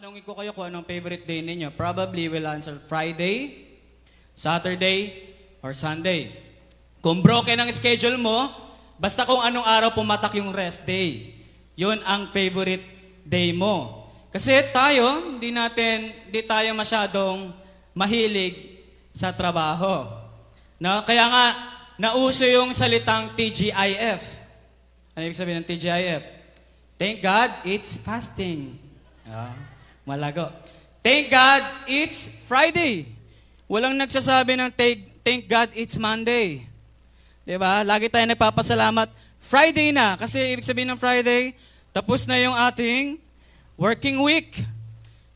tatanungin ko kayo kung anong favorite day ninyo. Probably will answer Friday, Saturday, or Sunday. Kung broken ang schedule mo, basta kung anong araw pumatak yung rest day. Yun ang favorite day mo. Kasi tayo, hindi tayo masyadong mahilig sa trabaho. No? Kaya nga, nauso yung salitang TGIF. Ano ibig sabihin ng TGIF? Thank God, it's fasting. Oh, malago. Thank God, it's Friday. Walang nagsasabi ng thank God, it's Monday. Diba? Lagi tayo nagpapasalamat. Friday na. Kasi ibig sabihin ng Friday, tapos na yung ating working week.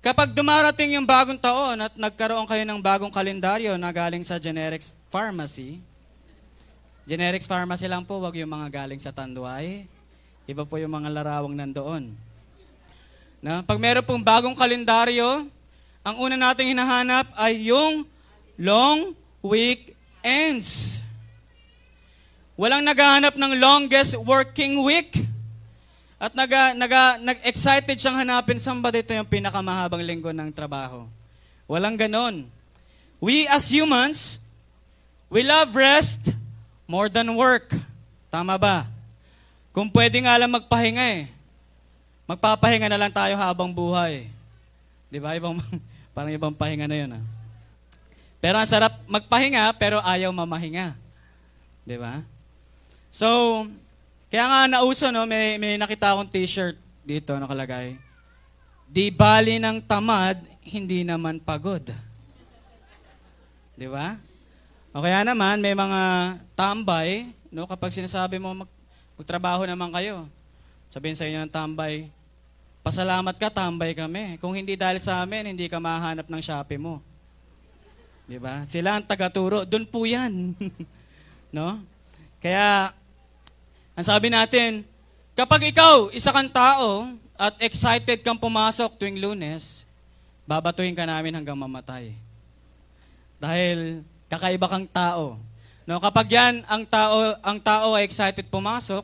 Kapag dumarating yung bagong taon at nagkaroon kayo ng bagong kalendaryo na galing sa Generics Pharmacy, Generics Pharmacy lang po, wag yung mga galing sa Tanduay. Iba po yung mga larawang nandoon. Na, pag meron pong bagong kalendaryo, ang una nating hinahanap ay yung long weekends. Walang naghahanap ng longest working week at nag-excited siyang hanapin somebody, ito yung pinakamahabang linggo ng trabaho. Walang ganon. We as humans, we love rest more than work. Tama ba? Kung pwede nga lang magpahinga eh. Magpapahinga na lang tayo habang buhay. Di ba? Parang ibang pahinga na yun. Ah. Pero ang sarap magpahinga, pero ayaw mamahinga. Di ba? So, kaya nga nauso, no? May nakita akong t-shirt dito nakalagay. Di bali ng tamad, hindi naman pagod. Di ba? O kaya naman, may mga tambay, no? Kapag sinasabi mo, magtrabaho naman kayo. Sabihin sa inyo ng tambay, pasalamat ka, tambay kami. Kung hindi dahil sa amin, hindi ka mahanap ng Shopee mo. Di ba? Sila ang tagaturo. Doon po yan. No? Kaya, ang sabi natin, kapag ikaw, isa kang tao, at excited kang pumasok tuwing Lunes, babatuhin ka namin hanggang mamatay. Dahil kakaiba kang tao. No? Kapag yan, ang tao ay excited pumasok,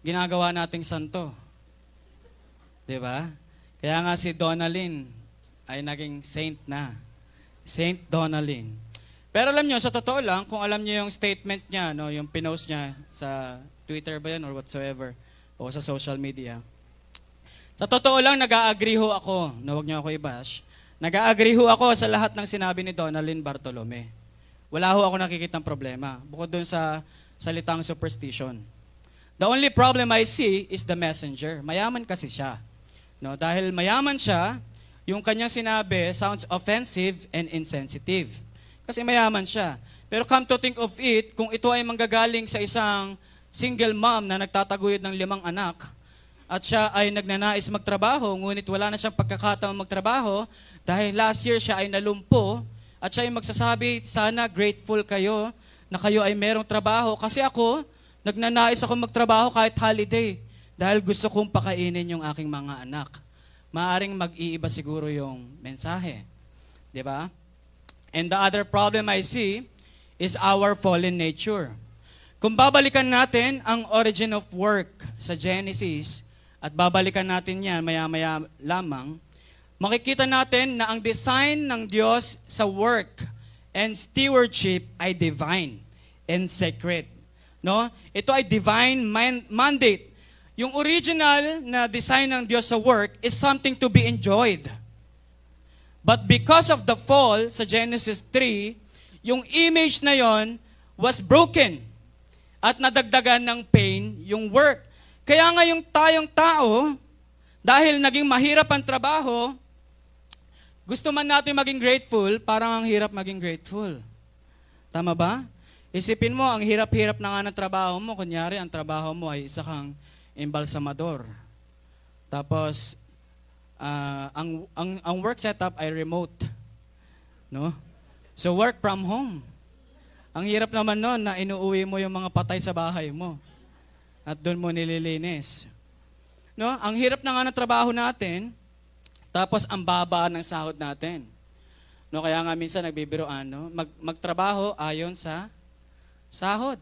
ginagawa nating santo. 'Di ba? Kaya nga si Donalyn ay naging saint na. Saint Donalyn. Pero alam niyo, sa totoo lang, kung alam niyo yung statement niya, no, yung pinost niya sa Twitter ba yan or whatsoever o sa social media. Sa totoo lang, nag-agree ho ako. No, wag niyo ako i-bash. Nag-agree ho ako sa lahat ng sinabi ni Donalyn Bartolome. Wala ho ako nakikitang problema bukod doon sa salitang superstition. The only problem I see is the messenger. Mayaman kasi siya. No, dahil mayaman siya, yung kanyang sinabi sounds offensive and insensitive. Kasi mayaman siya. Pero come to think of it, kung ito ay manggagaling sa isang single mom na nagtataguyod ng 5 anak, at siya ay nagnanais magtrabaho, ngunit wala na siyang pagkakataon magtrabaho, dahil last year siya ay nalumpo, at siya ay magsasabi, sana grateful kayo na kayo ay merong trabaho. Kasi ako, nagnanais akong magtrabaho kahit holiday dahil gusto kong pakainin yung aking mga anak. Maaring mag-iiba siguro yung mensahe. Diba? And the other problem I see is our fallen nature. Kung babalikan natin ang origin of work sa Genesis at babalikan natin yan maya-maya lamang, makikita natin na ang design ng Diyos sa work and stewardship ay divine and sacred. No? Ito ay divine mandate. Yung original na design ng Diyos sa work is something to be enjoyed. But because of the fall sa Genesis 3, yung image na yon was broken at nadagdagan ng pain yung work. Kaya ngayong tayong tao, dahil naging mahirap ang trabaho, gusto man natin maging grateful, parang ang hirap maging grateful. Tama ba? Isipin mo, ang hirap-hirap na nga ng trabaho mo. Kunyari, ang trabaho mo ay isa kang embalsamador. Tapos, ang work setup ay remote. No? So, work from home. Ang hirap naman nun na inuuwi mo yung mga patay sa bahay mo. At doon mo nililinis. No? Ang hirap na nga ng trabaho natin. Tapos, ang baba ng sahod natin. No? Kaya nga minsan nagbibiroan, no? Magtrabaho ayon sa sahod.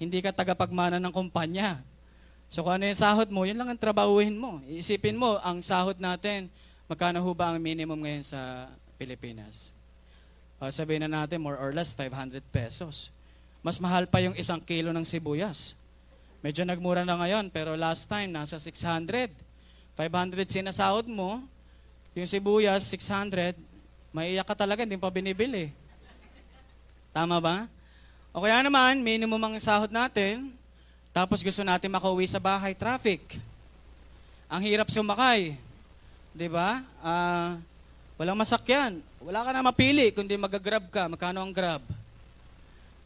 Hindi ka tagapagmana ng kumpanya. So kung ano yung sahod mo, yun lang ang trabahuhin mo. Iisipin mo, ang sahod natin Magkano ho ba ang minimum ngayon sa Pilipinas? Sabihin na natin, more or less, 500 pesos. Mas mahal pa yung 1 kilo ng sibuyas. Medyo nagmura na ngayon, pero last time, nasa 600. 500 sinasahod mo, yung sibuyas, 600, maiiyak ka talaga, hindi pa binibili. Tama ba? O kaya naman, minimum ang sahod natin, tapos gusto natin makauwi sa bahay, traffic. Ang hirap sumakay. Di ba? Walang masakyan. Wala ka na mapili, kundi mag-grab ka. Magkano ang grab?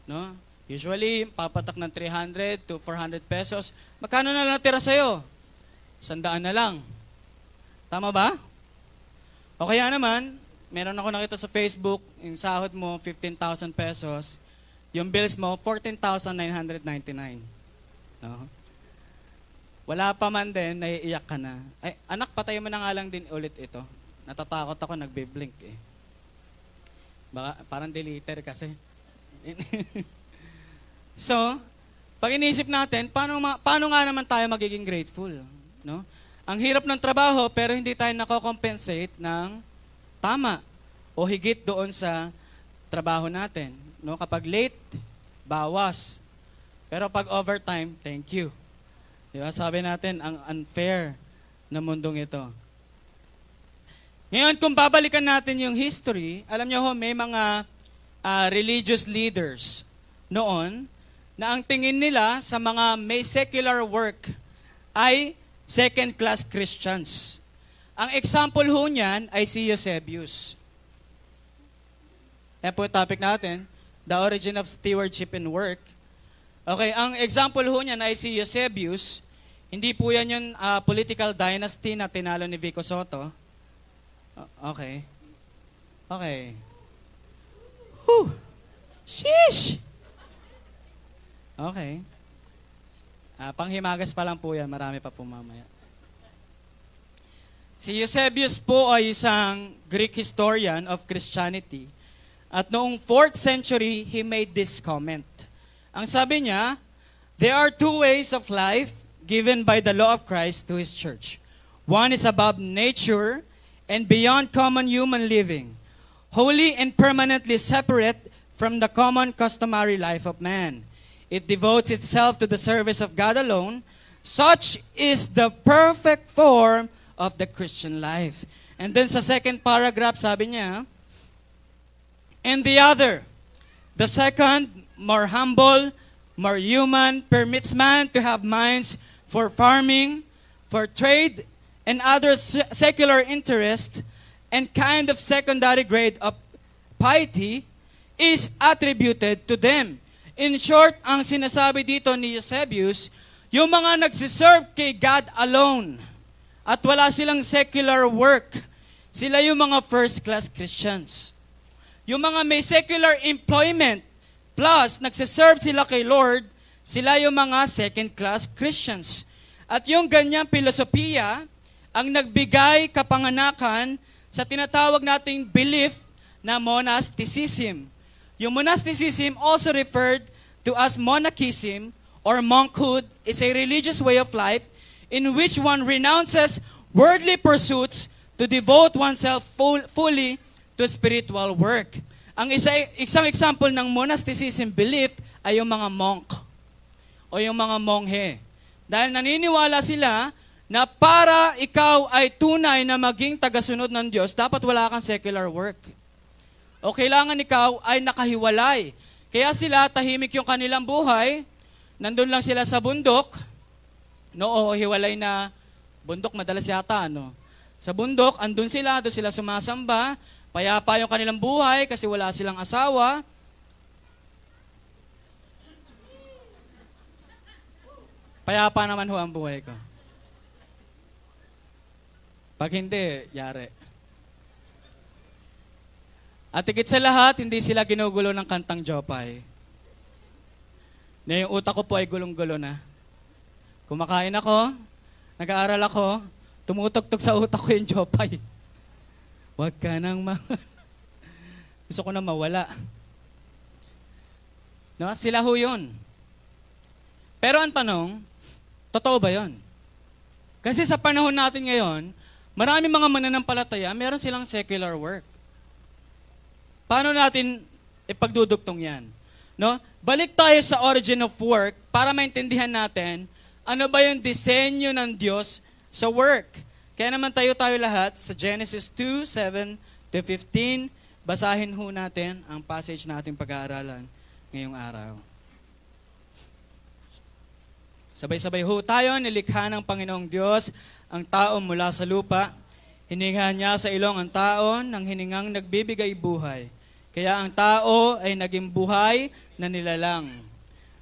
No? Usually, papatak ng 300 to 400 pesos. Magkano na natira sa'yo? 100 na lang. Tama ba? O kaya naman, meron ako nakita sa Facebook, yung sahod mo, 15,000 pesos. Yung bills mo, 14,999. No? Wala pa man din, naiiyak ka na. Ay, anak, patay mo na nga lang din ulit ito. Natatakot ako, nagbe-blink eh. Baka, parang deleter kasi. So, pag inisip natin, paano nga naman tayo magiging grateful? No? Ang hirap ng trabaho, pero hindi tayo nako-compensate ng tama o higit doon sa trabaho natin. No? Kapag late, bawas. Pero pag overtime, thank you. Diba? Sabi natin, ang unfair na mundong ito. Ngayon, kung babalikan natin yung history, alam nyo ho, may mga religious leaders noon na ang tingin nila sa mga may secular work ay second-class Christians. Ang example ho niyan ay si Eusebius. Yan po yung topic natin, The Origin of Stewardship in Work. Okay, ang example ho niyan ay si Eusebius. Hindi po yan yung political dynasty na tinalo ni Vico Soto. Okay. Okay. Whew! Sheesh! Okay. Panghimagas pa lang po yan. Marami pa po mamaya. Si Eusebius po ay isang Greek historian of Christianity. At noong 4th century, he made this comment. Ang sabi niya, there are two ways of life given by the law of Christ to His church. One is above nature and beyond common human living, wholly and permanently separate from the common customary life of man. It devotes itself to the service of God alone. Such is the perfect form of the Christian life. And then sa second paragraph, sabi niya, and the other, the second, more humble, more human, permits man to have minds for farming, for trade, and other secular interest and kind of secondary grade of piety is attributed to them. In short, ang sinasabi dito ni Eusebius, yung mga nagsiserve kay God alone at wala silang secular work, sila yung mga first-class Christians. Yung mga may secular employment plus nagsiserve sila kay Lord, sila yung mga second-class Christians. At yung ganyang filosofiya, ang nagbigay kapanganakan sa tinatawag nating belief na monasticism. Yung monasticism, also referred to as monachism or monkhood, is a religious way of life in which one renounces worldly pursuits to devote oneself fully to spiritual work. Ang isang example ng monasticism belief ay yung mga monk o yung mga monghe. Dahil naniniwala sila na para ikaw ay tunay na maging tagasunod ng Diyos, dapat wala kang secular work. O kailangan ikaw ay nakahiwalay. Kaya sila, tahimik yung kanilang buhay, nandun lang sila sa bundok, no, o hiwalay na bundok, madalas yata, ano. Sa bundok, andun sila, doon sila sumasamba, payapa yung kanilang buhay kasi wala silang asawa. Payapa naman ho ang buhay ko. Pag hindi, yari. At higit sa lahat, hindi sila ginugulo ng kantang Jopay. Na yung utak ko po ay gulong-gulo na. Kumakain ako, nag-aaral ako, tumutugtog sa utak ko yung Jopay. Huwag ka nang gusto ko na mawala. No? Sila ho yun. Pero ang tanong, totoo ba yun? Kasi sa panahon natin ngayon, Maraming mga mananampalataya, meron silang secular work. Paano natin ipagdudugtong yan? No? Balik tayo sa origin of work para maintindihan natin ano ba yung disenyo ng Diyos sa work. Kaya naman tayo lahat sa Genesis 2:7-15. Basahin ho natin ang passage nating pag-aaralan ngayong araw. Sabay-sabay ho tayo, nilikha ng Panginoong Diyos ang tao mula sa lupa. Hininga niya sa ilong ang tao ng hiningang nagbibigay buhay. Kaya ang tao ay naging buhay na nilalang.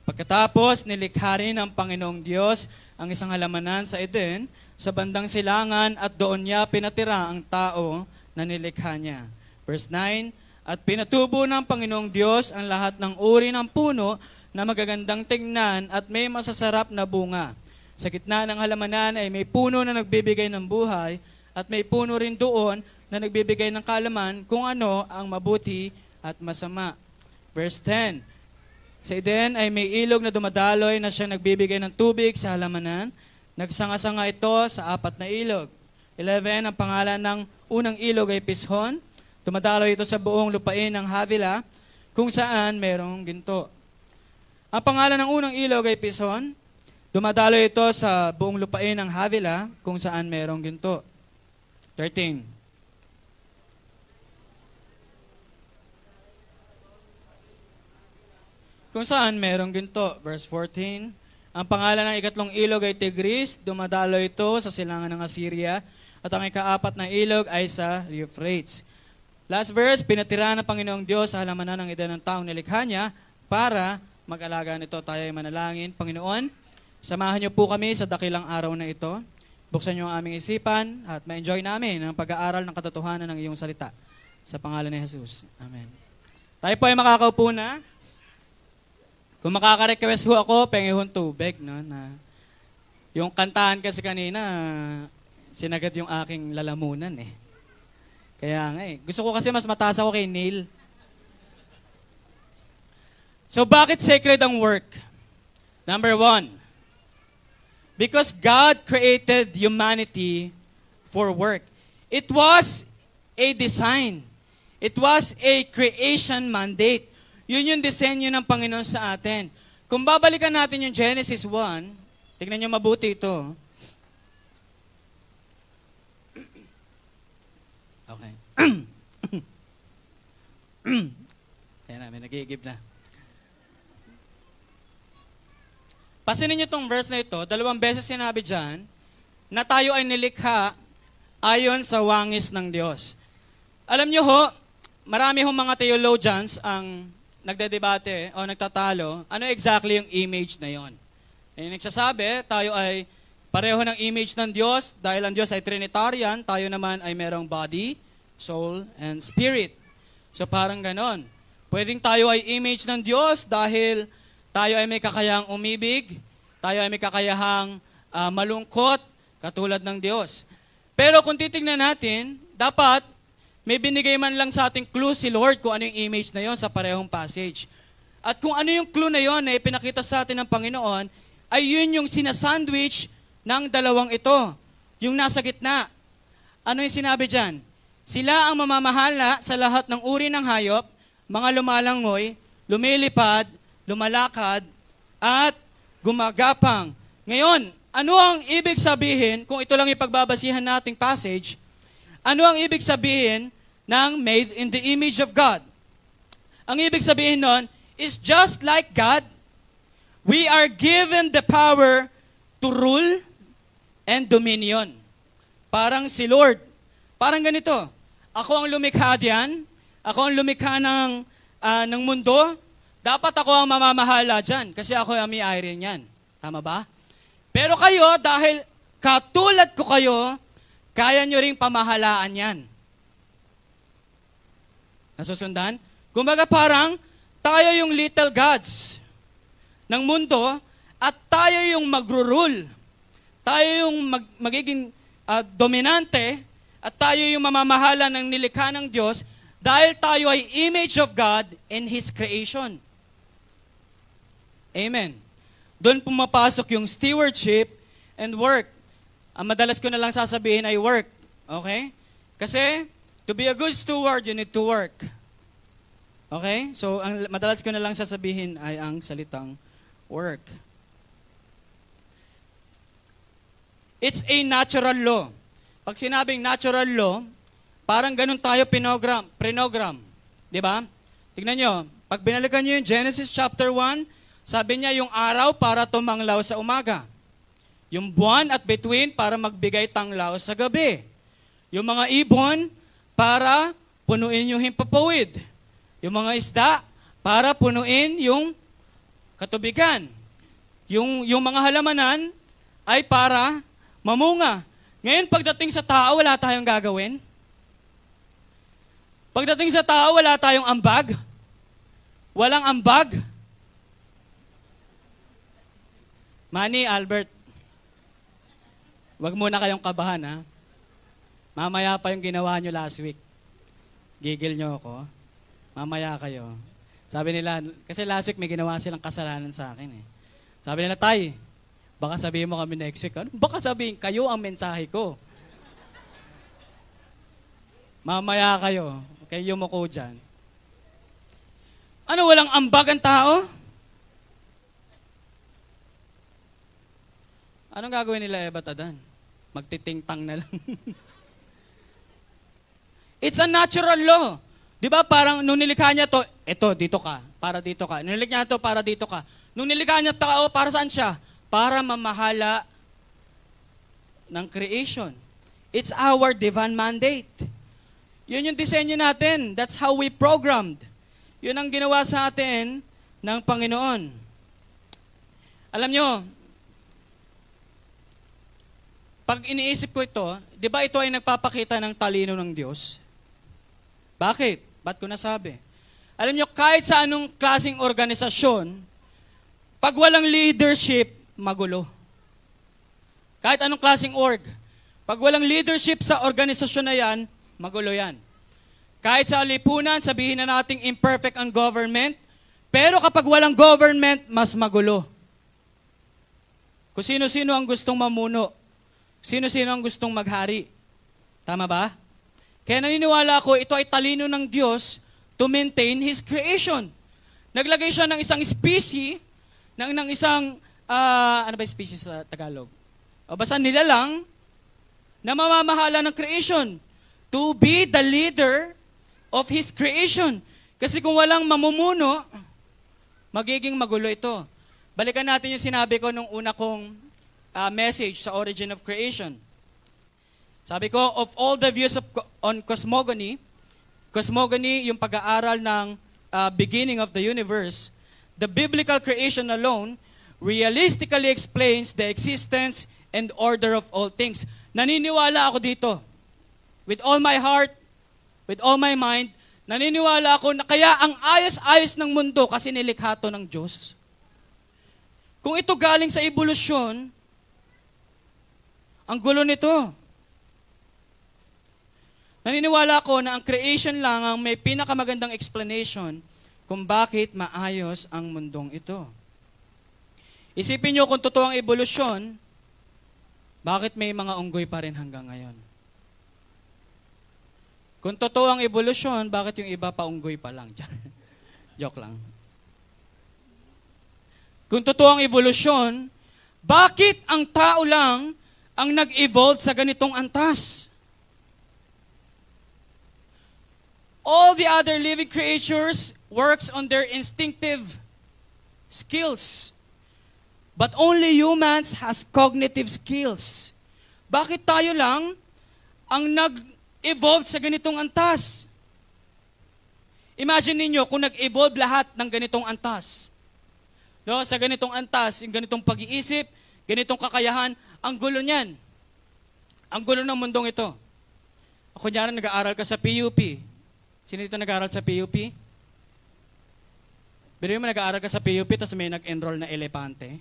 Pagkatapos, nilikha rin ng Panginoong Diyos ang isang halamanan sa Eden, sa bandang silangan, at doon niya pinatira ang tao na nilikha niya. Verse 9, at pinatubo ng Panginoong Diyos ang lahat ng uri ng puno na magagandang tingnan at may masasarap na bunga. Sa gitna ng halamanan ay may puno na nagbibigay ng buhay, at may puno rin doon na nagbibigay ng kaalaman kung ano ang mabuti at masama. Verse 10, sa Eden ay may ilog na dumadaloy na siyang nagbibigay ng tubig sa halamanan. Nagsanga-sanga ito sa apat na ilog. 11, ang pangalan ng unang ilog ay Pishon. Dumadaloy ito sa buong lupain ng Havilah kung saan mayroong ginto. Ang pangalan ng unang ilog ay Pishon. Dumadaloy ito sa buong lupain ng Havilah kung saan mayroong ginto. 13. Kung saan merong ginto. Verse 14. Ang pangalan ng ikatlong ilog ay Tigris. Dumadalo ito sa silangan ng Assyria. At ang ikaapat na ilog ay sa Euphrates. Last verse. Pinatira ng Panginoong Diyos sa halamanan ng Eden ng taong nilikha niya para mag-alaga nito. Tayo ay manalangin. Panginoon, samahan niyo po kami sa dakilang araw na ito. Buksan niyo ang aming isipan at ma-enjoy namin ang pag-aaral ng katotohanan ng iyong salita. Sa pangalan ni Hesus. Amen. Tayo po ay makakaupo na. Kung makaka-request ho ako, pengihon tubig. No, na yung kantahan kasi kanina, sinagat yung aking lalamunan eh. Kaya nga eh. Gusto ko kasi mas mataas ako kay Neil. So bakit sacred ang work? Number 1. Because God created humanity for work. It was a design. It was a creation mandate. Yun yung disenyo ng Panginoon sa atin. Kung babalikan natin yung Genesis 1, tignan nyo mabuti ito. Okay. Ayan na, may nag-iigib na. Pasinin niyo itong verse na ito, 2 beses sinabi dyan, na tayo ay nilikha ayon sa wangis ng Diyos. Alam niyo ho, marami ho mga theologians ang nagdedebate o nagtatalo, ano exactly yung image na yon. Yung nagsasabi, tayo ay pareho ng image ng Diyos, dahil ang Diyos ay Trinitarian, tayo naman ay merong body, soul, and spirit. So parang ganon. Pwedeng tayo ay image ng Diyos dahil tayo ay may kakayahang umibig, tayo ay may kakayahang malungkot, katulad ng Diyos. Pero kung titignan natin, dapat may binigay man lang sa ating clue si Lord kung ano yung image na yon sa parehong passage. At kung ano yung clue na yon na ipinakita sa atin ng Panginoon, ay yun yung sinasandwich ng dalawang ito, yung nasa gitna. Ano yung sinabi dyan? Sila ang mamamahala sa lahat ng uri ng hayop, mga lumalangoy, lumilipad, lumalakad, at gumagapang. Ngayon, ano ang ibig sabihin, kung ito lang ipagbabasihan nating passage, ano ang ibig sabihin ng made in the image of God? Ang ibig sabihin nun is just like God, we are given the power to rule and dominion. Parang si Lord. Parang ganito, ako ang lumikha diyan, ako ang lumikha ng mundo, dapat ako ang mamamahala dyan kasi ako ang may-ari niyan. Tama ba? Pero kayo, dahil katulad ko kayo, kaya nyo ring pamahalaan yan. Nasusundan? Kumbaga parang tayo yung little gods ng mundo at tayo yung magro-rule. Tayo yung magiging dominante at tayo yung mamamahala ng nilikha ng Diyos dahil tayo ay image of God in His creation. Amen. Doon pumapasok yung stewardship and work. Ang madalas ko na lang sasabihin ay work. Okay? Kasi, to be a good steward, you need to work. Okay? So, ang madalas ko na lang sasabihin ay ang salitang work. It's a natural law. Pag sinabing natural law, parang ganun tayo prinogram. Diba? Tignan nyo, pag binalikan nyo yung Genesis chapter 1, sabi niya yung araw para tumanglaw sa umaga. Yung buwan at bituin para magbigay tanglaw sa gabi. Yung mga ibon para punuin yung himpapawid. Yung mga isda para punuin yung katubigan. Yung mga halamanan ay para mamunga. Ngayon, pagdating sa tao, wala tayong gagawin. Pagdating sa tao, wala tayong ambag. Walang ambag. Manny, Albert, wag muna kayong kabahan, ha? Mamaya pa yung ginawa nyo last week. Gigil nyo ako. Mamaya kayo. Sabi nila, kasi last week may ginawa silang kasalanan sa akin, eh. Sabi nila, Tay, baka sabihin mo kami next week. Ano? Baka sabihin, kayo ang mensahe ko. Mamaya kayo. Kayo mo ko dyan. Ano, walang ambag ang tao? Anong gagawin nila Eva at Adan? Magtitingtang na lang. It's a natural law. Di ba parang nung nilikha niya to, eto, dito ka, para dito ka. Nilikha niya to, para dito ka. Nung nilikha niya tao, para saan siya? Para mamahala ng creation. It's our divine mandate. Yun yung disenyo natin. That's how we programmed. Yun ang ginawa sa atin ng Panginoon. Alam nyo, pag iniisip ko ito, di ba ito ay nagpapakita ng talino ng Diyos? Bakit? Ba't ko nasabi? Alam nyo, kahit sa anong klaseng organisasyon, pag walang leadership, magulo. Kahit anong klaseng org, pag walang leadership sa organisasyon na yan, magulo yan. Kahit sa lipunan, sabihin na nating imperfect ang government, pero kapag walang government, mas magulo. Kung sino-sino ang gustong mamuno, sino-sino ang gustong maghari. Tama ba? Kaya naniniwala ko, ito ay talino ng Diyos to maintain His creation. Naglagay siya ng isang species, ng isang, ano ba species sa Tagalog? O basta nila lang, na mamamahala ng creation. To be the leader of His creation. Kasi kung walang mamumuno, magiging magulo ito. Balikan natin yung sinabi ko nung una kong message sa Origin of Creation. Sabi ko, of all the views on cosmogony yung pag-aaral ng beginning of the universe, the biblical creation alone realistically explains the existence and order of all things. Naniniwala ako dito. With all my heart, with all my mind, naniniwala ako na kaya ang ayos-ayos ng mundo kasi nilikha to ng Diyos. Kung ito galing sa evolusyon, ang gulo nito. Naniniwala ko na ang creation lang ang may pinakamagandang explanation kung bakit maayos ang mundong ito. Isipin nyo kung totoo ang evolusyon, bakit may mga unggoy pa rin hanggang ngayon? Kung totoo ang evolusyon, bakit yung iba pa unggoy pa lang? Joke lang. Kung totoo ang evolusyon, bakit ang tao lang ang nag-evolve sa ganitong antas? All the other living creatures works on their instinctive skills. But only humans has cognitive skills. Bakit tayo lang ang nag-evolve sa ganitong antas? Imagine niyo kung nag-evolve lahat ng ganitong antas. No, sa ganitong antas, yung ganitong pag-iisip, ganitong kakayahan, ang gulo niyan. Ang gulo ng mundong ito. Kunyari, nag-aaral ka sa PUP. Sino dito nag-aaral sa PUP? Biruin mo, nag-aaral ka sa PUP, tapos may nag-enroll na elepante.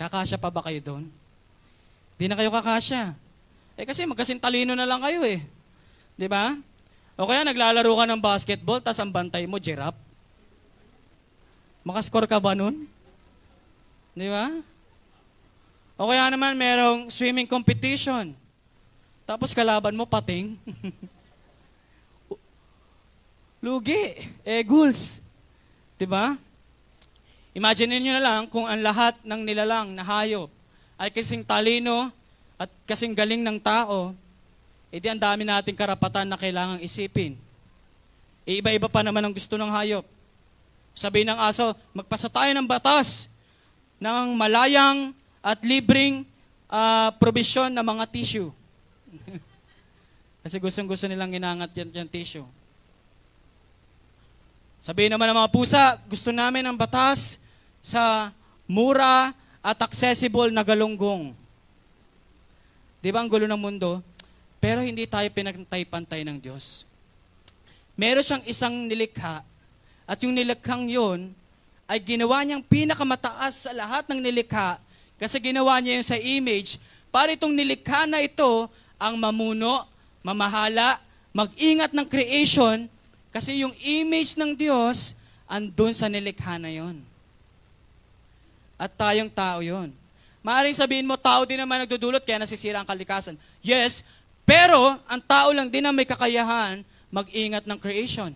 Kakasya pa ba kayo doon? Di na kayo kakasya. Eh kasi magkasintalino na lang kayo eh. Di ba? O kaya naglalaro ka ng basketball, tapos ang bantay mo, giraffe. Makascore ka ba nun? Di ba? O kaya naman, merong swimming competition. Tapos kalaban mo, pating. Lugi. Eagles. Diba? Imagine nyo na lang kung ang lahat ng nilalang na hayop ay kasing talino at kasing galing ng tao, edi ang dami nating karapatan na kailangang isipin. E iba-iba pa naman ang gusto ng hayop. Sabihin ng aso, magpasa tayo ng batas ng malayang at libreng provision ng mga tissue. Kasi gustong-gusto nilang inangat yung tissue. Sabihin naman ng mga pusa, gusto namin ang batas sa mura at accessible na galunggong. Di ba ang gulo ng mundo? Pero hindi tayo pinagtay-pantay ng Diyos. Meron siyang isang nilikha at yung nilikhang yun ay ginawa niyang pinakamataas sa lahat ng nilikha kasi ginawa niya yun sa image para itong nilikha na ito ang mamuno, mamahala, mag-ingat ng creation, kasi yung image ng Diyos andun sa nilikha na yun. At tayong tao yun. Maaring sabihin mo, tao din naman nagdudulot kaya nasisira ang kalikasan. Yes, pero ang tao lang din ang may kakayahan mag-ingat ng creation.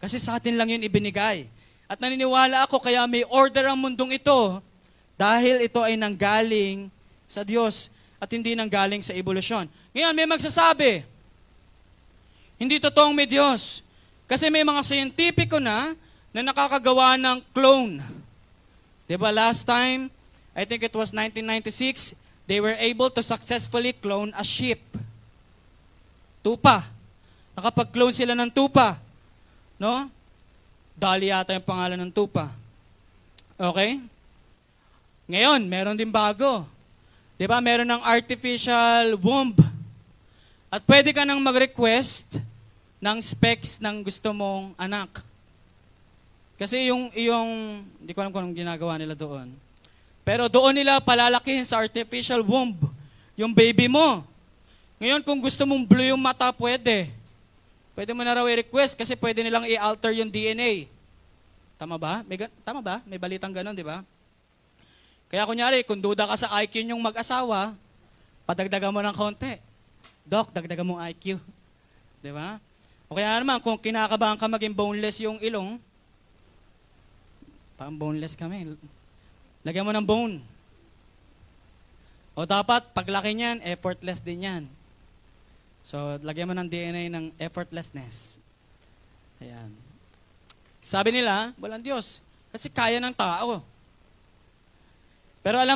Kasi sa atin lang yun ibinigay. At naniniwala ako kaya may order ang mundong ito dahil ito ay nanggaling sa Diyos at hindi nanggaling sa ebolusyon. Ngayon, may magsasabi, hindi totoong may Diyos. Kasi may mga scientifico na nakakagawa ng clone. Diba last time, I think it was 1996, they were able to successfully clone a sheep. Tupa. Nakapag-clone sila ng tupa. No? Dali yata yung pangalan ng tupa. Okay? Ngayon, meron din bago. Diba? Meron ng artificial womb. At pwede ka nang mag-request ng specs ng gusto mong anak. Kasi yung hindi ko alam kung anong ginagawa nila doon. Pero doon nila palalakihin sa artificial womb yung baby mo. Ngayon, kung gusto mong blue yung mata, pwede. Pwede mo na raw i-request kasi pwede nilang i-alter yung DNA. Tama ba? Tama ba? May balitang ganun, di ba? Kaya kunyari, kung duda ka sa IQ niyong mag-asawa, padagdagan mo ng konti. Doc, dagdagan mong IQ. Di ba? O kaya naman, kung kinakabahan ka maging boneless yung ilong, parang boneless kami. Lagyan mo ng bone. O dapat, paglaki niyan, effortless din yan. So, lagyan mo ng DNA ng effortlessness. Ayan. Sabi nila, walang Diyos. Kasi kaya ng tao. Pero alam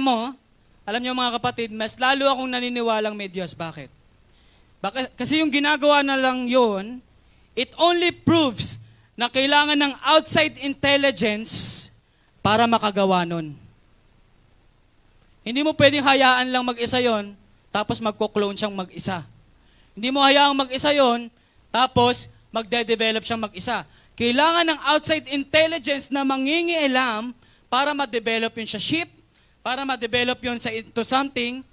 niyo mga kapatid, mas lalo akong naniniwalang may Diyos. Bakit? Kasi yung ginagawa na lang yun, it only proves na kailangan ng outside intelligence para makagawa nun. Hindi mo pwedeng hayaan lang mag-isa yon, tapos magko-clone siyang mag-isa. Hindi mo hayaang mag-isa yon, tapos magde-develop siyang mag-isa. Kailangan ng outside intelligence na mangingialam para ma-develop yun sa sheep, para ma-develop yun sa into something.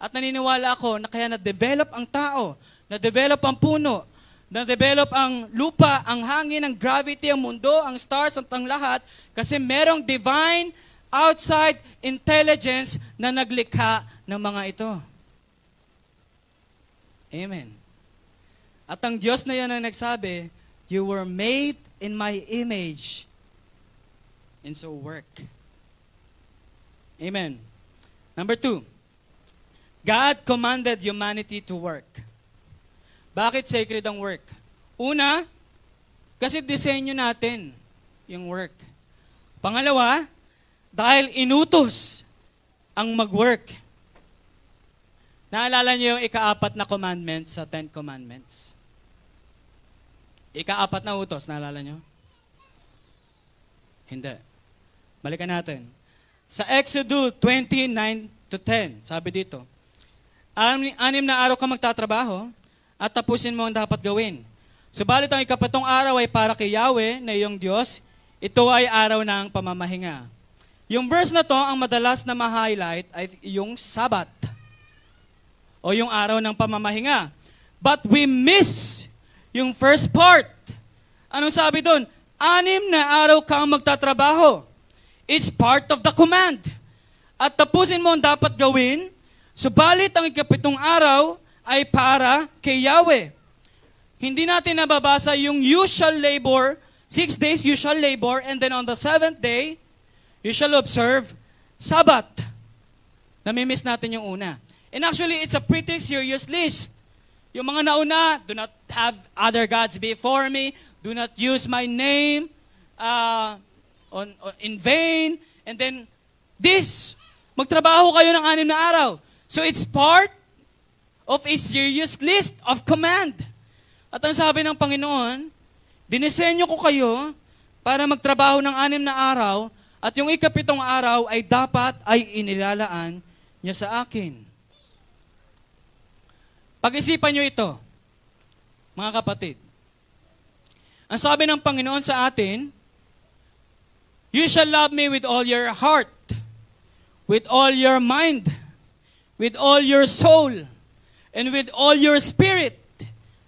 At naniniwala ako na kaya na-develop ang tao, na-develop ang puno, na-develop ang lupa, ang hangin, ang gravity, ang mundo, ang stars, at ang lahat, kasi merong divine outside intelligence na naglikha ng mga ito. Amen. At ang Diyos na yan ang nagsabi, you were made in my image and so work. Amen. Number 2, God commanded humanity to work. Bakit sacred ang work? Una, kasi disenyo natin yung work. Pangalawa, dahil inutos ang mag-work. Naalala niyo yung ika-4 na commandment sa 10 commandments? Ika-4 na utos, naalala niyo? Hindi. Balikan natin. Sa Exodus 29-10, sabi dito, 6 na araw ka magtatrabaho at tapusin mo ang dapat gawin. Subalit ang ikapatong araw ay para kay Yahweh na iyong Diyos. Ito ay araw ng pamamahinga. Yung verse na to, ang madalas na ma-highlight ay yung Sabat o yung araw ng pamamahinga. But we miss yung first part. Anong sabi doon? 6 na araw kang magtatrabaho. It's part of the command. At tapusin mo ang dapat gawin. Subalit ang ikapitong araw ay para kay Yahweh. Hindi natin nababasa yung you shall labor, 6 days you shall labor, and then on the 7th day, you shall observe Sabbath. Namimiss natin yung una. And actually, it's a pretty serious list. Yung mga nauna, do not have other gods before me, do not use my name in vain, and then this, magtrabaho kayo ng 6 na araw. So it's part of a serious list of command. At ang sabi ng Panginoon, dinisenyo ko kayo para magtrabaho ng 6 na araw, at yung ikapitong araw ay dapat ay inilalaan niya sa akin. Pag-isipan nyo ito, mga kapatid. Ang sabi ng Panginoon sa atin, you shall love me with all your heart, with all your mind, with all your soul, and with all your spirit.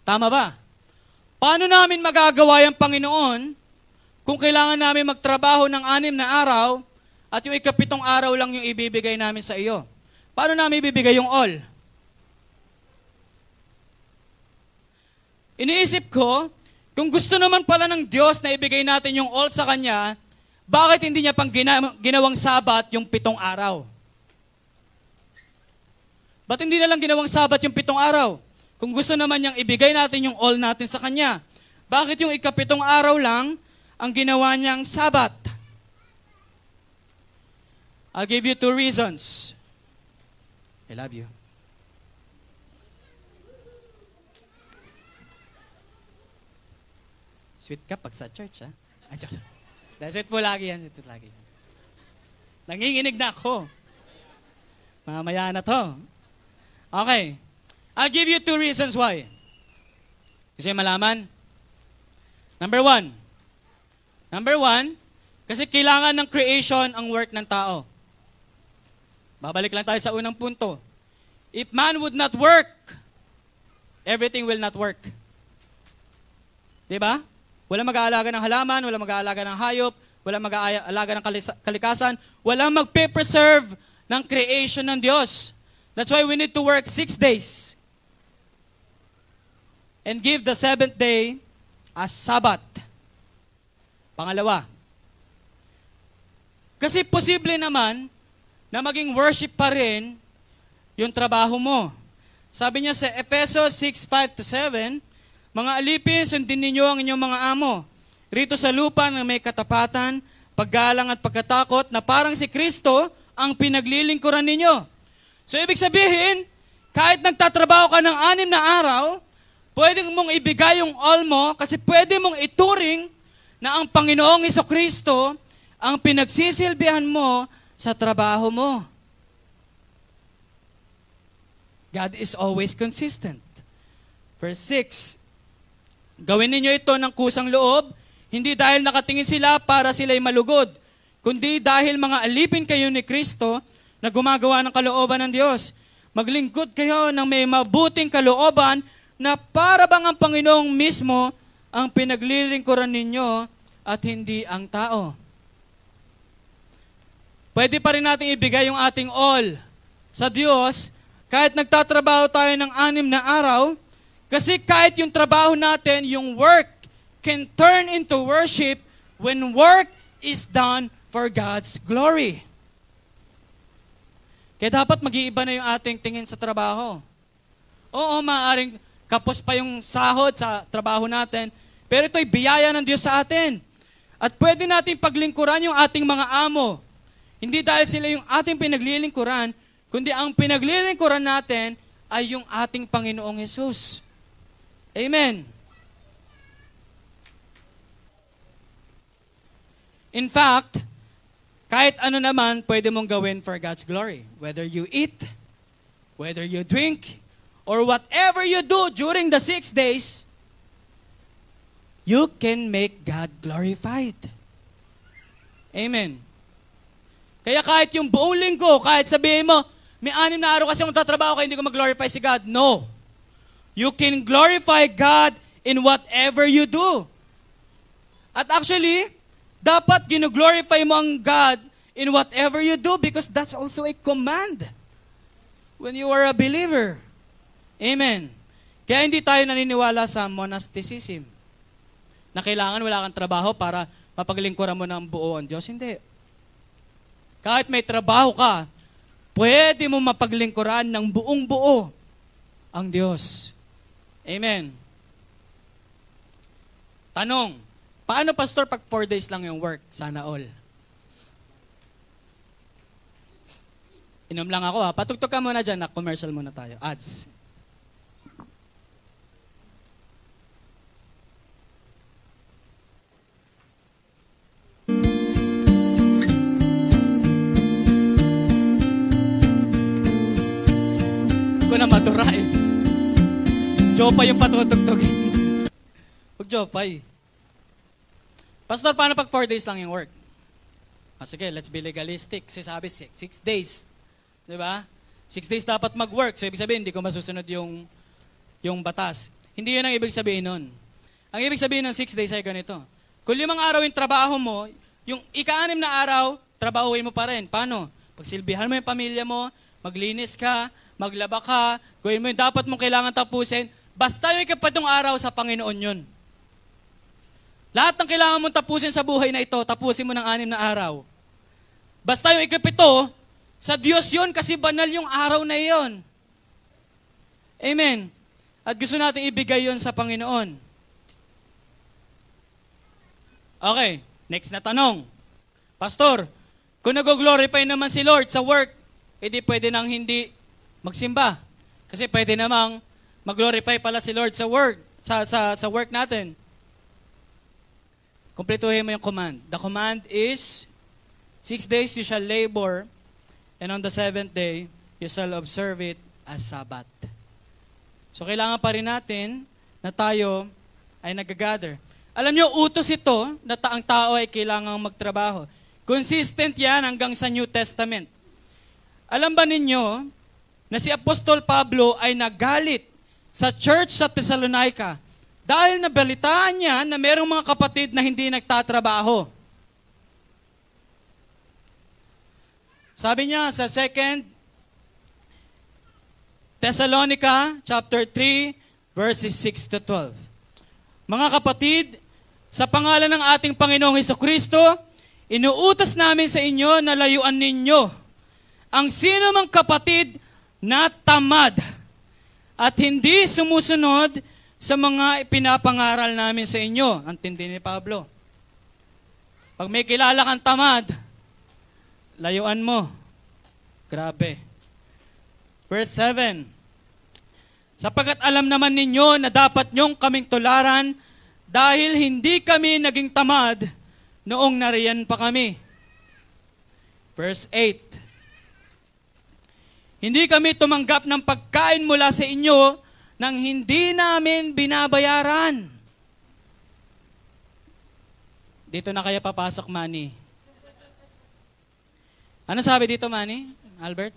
Tama ba? Paano namin magagawa yung Panginoon kung kailangan namin magtrabaho ng 6 na araw at yung ikapitong araw lang yung ibibigay namin sa iyo? Paano namin ibibigay yung all? Iniisip ko, kung gusto naman pala ng Diyos na ibigay natin yung all sa Kanya, bakit hindi niya pang ginawang Sabat yung 7 araw? Ba't hindi na lang ginawang Sabat yung 7 araw? Kung gusto naman niyang ibigay natin yung all natin sa Kanya, bakit yung ikapitong araw lang ang ginawa niyang Sabat? I'll give you 2 reasons. I love you. Sweet ka pag sa church, ha? Sweet po lagi yan, sweet po lagi. Nanginginig na ako. Mamaya na to. Okay. I'll give you 2 reasons why. Kasi malaman. Number one, kasi kailangan ng creation ang work ng tao. Babalik lang tayo sa unang punto. If man would not work, everything will not work. Diba? Walang mag-aalaga ng halaman, walang mag-aalaga ng hayop, walang mag-aalaga ng kalikasan, walang mag-preserve ng creation ng Diyos. That's why we need to work 6 days and give the 7th day as Sabbath. Pangalawa, kasi posible naman na maging worship pa rin yung trabaho mo. Sabi niya sa Efeso 6:5-7, mga alipin, sundin ninyo ang inyong mga amo rito sa lupa na may katapatan, paggalang at pagkatakot na parang si Kristo ang pinaglilingkuran ninyo. So ibig sabihin, kahit nagtatrabaho ka ng 6 na araw, pwede mong ibigay yung all mo kasi pwede mong ituring na ang Panginoong Hesukristo ang pinagsisilbihan mo sa trabaho mo. God is always consistent. Verse 6, gawin ninyo ito ng kusang loob, hindi dahil nakatingin sila para sila'y malugod, kundi dahil mga alipin kayo ni Kristo na gumagawa ng kalooban ng Diyos. Maglingkod kayo ng may mabuting kalooban na para bang ang Panginoong mismo ang pinaglilingkuran ninyo at hindi ang tao. Pwede pa rin natin ibigay yung ating all sa Diyos kahit nagtatrabaho tayo ng 6 na araw. Kasi kahit yung trabaho natin, yung work can turn into worship when work is done for God's glory. Kaya dapat mag-iiba na yung ating tingin sa trabaho. Oo, maaaring kapos pa yung sahod sa trabaho natin, pero ito'y biyaya ng Diyos sa atin. At pwede natin paglingkuran yung ating mga amo. Hindi dahil sila yung ating pinaglilingkuran, kundi ang pinaglilingkuran natin ay yung ating Panginoong Hesus. Amen. In fact, kahit ano naman pwede mong gawin for God's glory. Whether you eat, whether you drink, or whatever you do during the 6 days, you can make God glorified. Amen. Kaya kahit yung buong linggo, kahit sabihin mo, may 6 na araw kasi kung tatrabaho kayo, hindi ko mag-glorify si God. No. You can glorify God in whatever you do. At actually, dapat gino-glorify mo ang God in whatever you do because that's also a command. when you are a believer. Amen. Kaya hindi tayo naniniwala sa monasticism. Na kailangan wala kang trabaho para mapaglingkuran mo ng buo ang Diyos. Hindi. Kahit may trabaho ka, pwede mo mapaglingkuran ng buong-buo ang Diyos. Amen. Tanong, paano pastor pag 4 days lang yung work? Sana all. Inom lang ako ha. Patugtog ka muna dyan. Commercial muna tayo. Ads. Ko na matura eh. Jopay yung patutugtog eh. Huwag Jopay. Pastor, paano pag 4 days lang yung work? Ah, sige, let's be legalistic. Sabi 6 days. Diba? 6 days dapat mag-work. So, ibig sabihin, hindi ko masusunod yung batas. Hindi yun ang ibig sabihin nun. Ang ibig sabihin ng 6 days ay ganito. Kung 5 araw yung trabaho mo, yung ika-6 na araw, trabahuin mo pa rin. Paano? Pagsilbihan mo yung pamilya mo, maglinis ka, maglaba ka, gawin mo yung dapat mong kailangan tapusin, basta yung ikapatong araw sa Panginoon yun. Lahat ng kailangan mong tapusin sa buhay na ito, tapusin mo ng 6 na araw. Basta yung ikapito, sa Diyos yun kasi banal yung araw na yun. Amen. At gusto natin ibigay yun sa Panginoon. Okay, next na tanong. Pastor, kung nag-glorify naman si Lord sa work, edi pwede nang hindi magsimba. Kasi pwede namang mag-glorify pala si Lord sa work, sa work natin. Kumpletuhin mo yung command. The command is, 6 days you shall labor, and on the 7th day, you shall observe it as Sabbath. So kailangan pa rin natin na tayo ay nag-gather. Alam nyo, utos ito na ang tao ay kailangang magtrabaho. Consistent yan hanggang sa New Testament. Alam ba ninyo, na si Apostol Pablo ay nagalit sa church sa Thessalonica dahil nabalitaan niya na mayroong mga kapatid na hindi nagtatrabaho. Sabi niya sa 2 Thessalonica chapter 3 verses 6 to 12. Mga kapatid, sa pangalan ng ating Panginoong Hesukristo, inuutos namin sa inyo na layuan ninyo ang sino mang kapatid na tamad at hindi sumusunod sa mga ipinapangaral namin sa inyo. Ang tindi ni Pablo. Pag may kilala kang tamad, layuan mo. Grabe. Verse 7. Sapagkat alam naman ninyo na dapat nyong kaming tularan dahil hindi kami naging tamad noong nariyan pa kami. Verse 8. Hindi kami tumanggap ng pagkain mula sa inyo nang hindi namin binabayaran. Dito na kaya papasok, Manny. Ano sabi dito, Manny? Albert?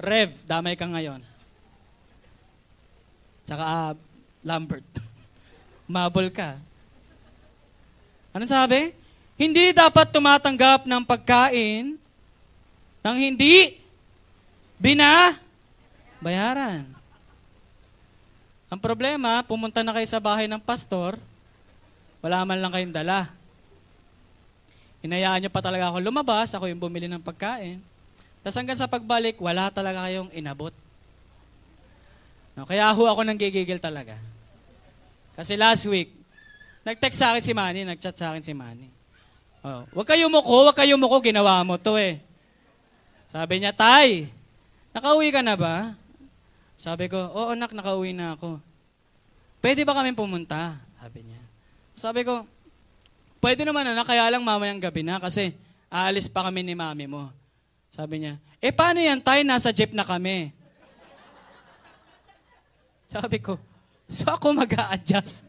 Rev, damay ka ngayon. Tsaka Lambert. Mabol ka. Ano sabi? Hindi dapat tumatanggap ng pagkain nang hindi binabayaran. Ang problema, pumunta na kayo sa bahay ng pastor, wala man lang kayong dala. Inayaan niyo pa talaga ako lumabas, ako yung bumili ng pagkain. Tapos hanggang sa pagbalik, wala talaga kayong inabot. No, kaya ako nanggigigil talaga. Kasi last week, nag-text sa akin si Manny, nag-chat sa akin si Manny. Oh, wag kayo muko, ginawa mo to eh. Sabi niya, Tay, nakauwi ka na ba? Sabi ko, oo anak, nakauwi na ako. Pwede ba kami pumunta? Sabi niya. Sabi ko, pwede naman anak, kaya lang mamayang gabi na kasi aalis pa kami ni mami mo. Sabi niya, paano yan tayo? Nasa jeep na kami. Sabi ko, so ako mag-a-adjust.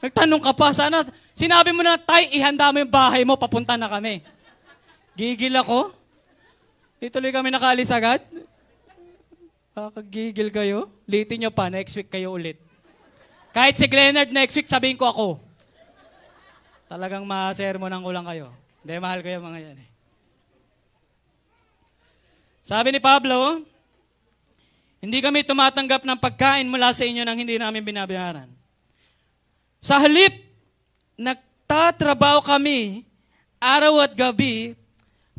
Nagtanong ka pa, sana sinabi mo na, Tay, ihanda mo yung bahay mo, papunta na kami. Gigil ako. Ituloy kami nakaalis agad. Kakagigil kayo. Litin nyo pa, next week kayo ulit. Kahit si Glenard next week, sabihin ko ako. Talagang ma-sermonan ko lang kayo. Hindi, mahal ko yung mga yan eh. Sabi ni Pablo, Hindi kami tumatanggap ng pagkain mula sa inyo nang hindi namin binabayaran. Sa halip, nagtatrabaho kami araw at gabi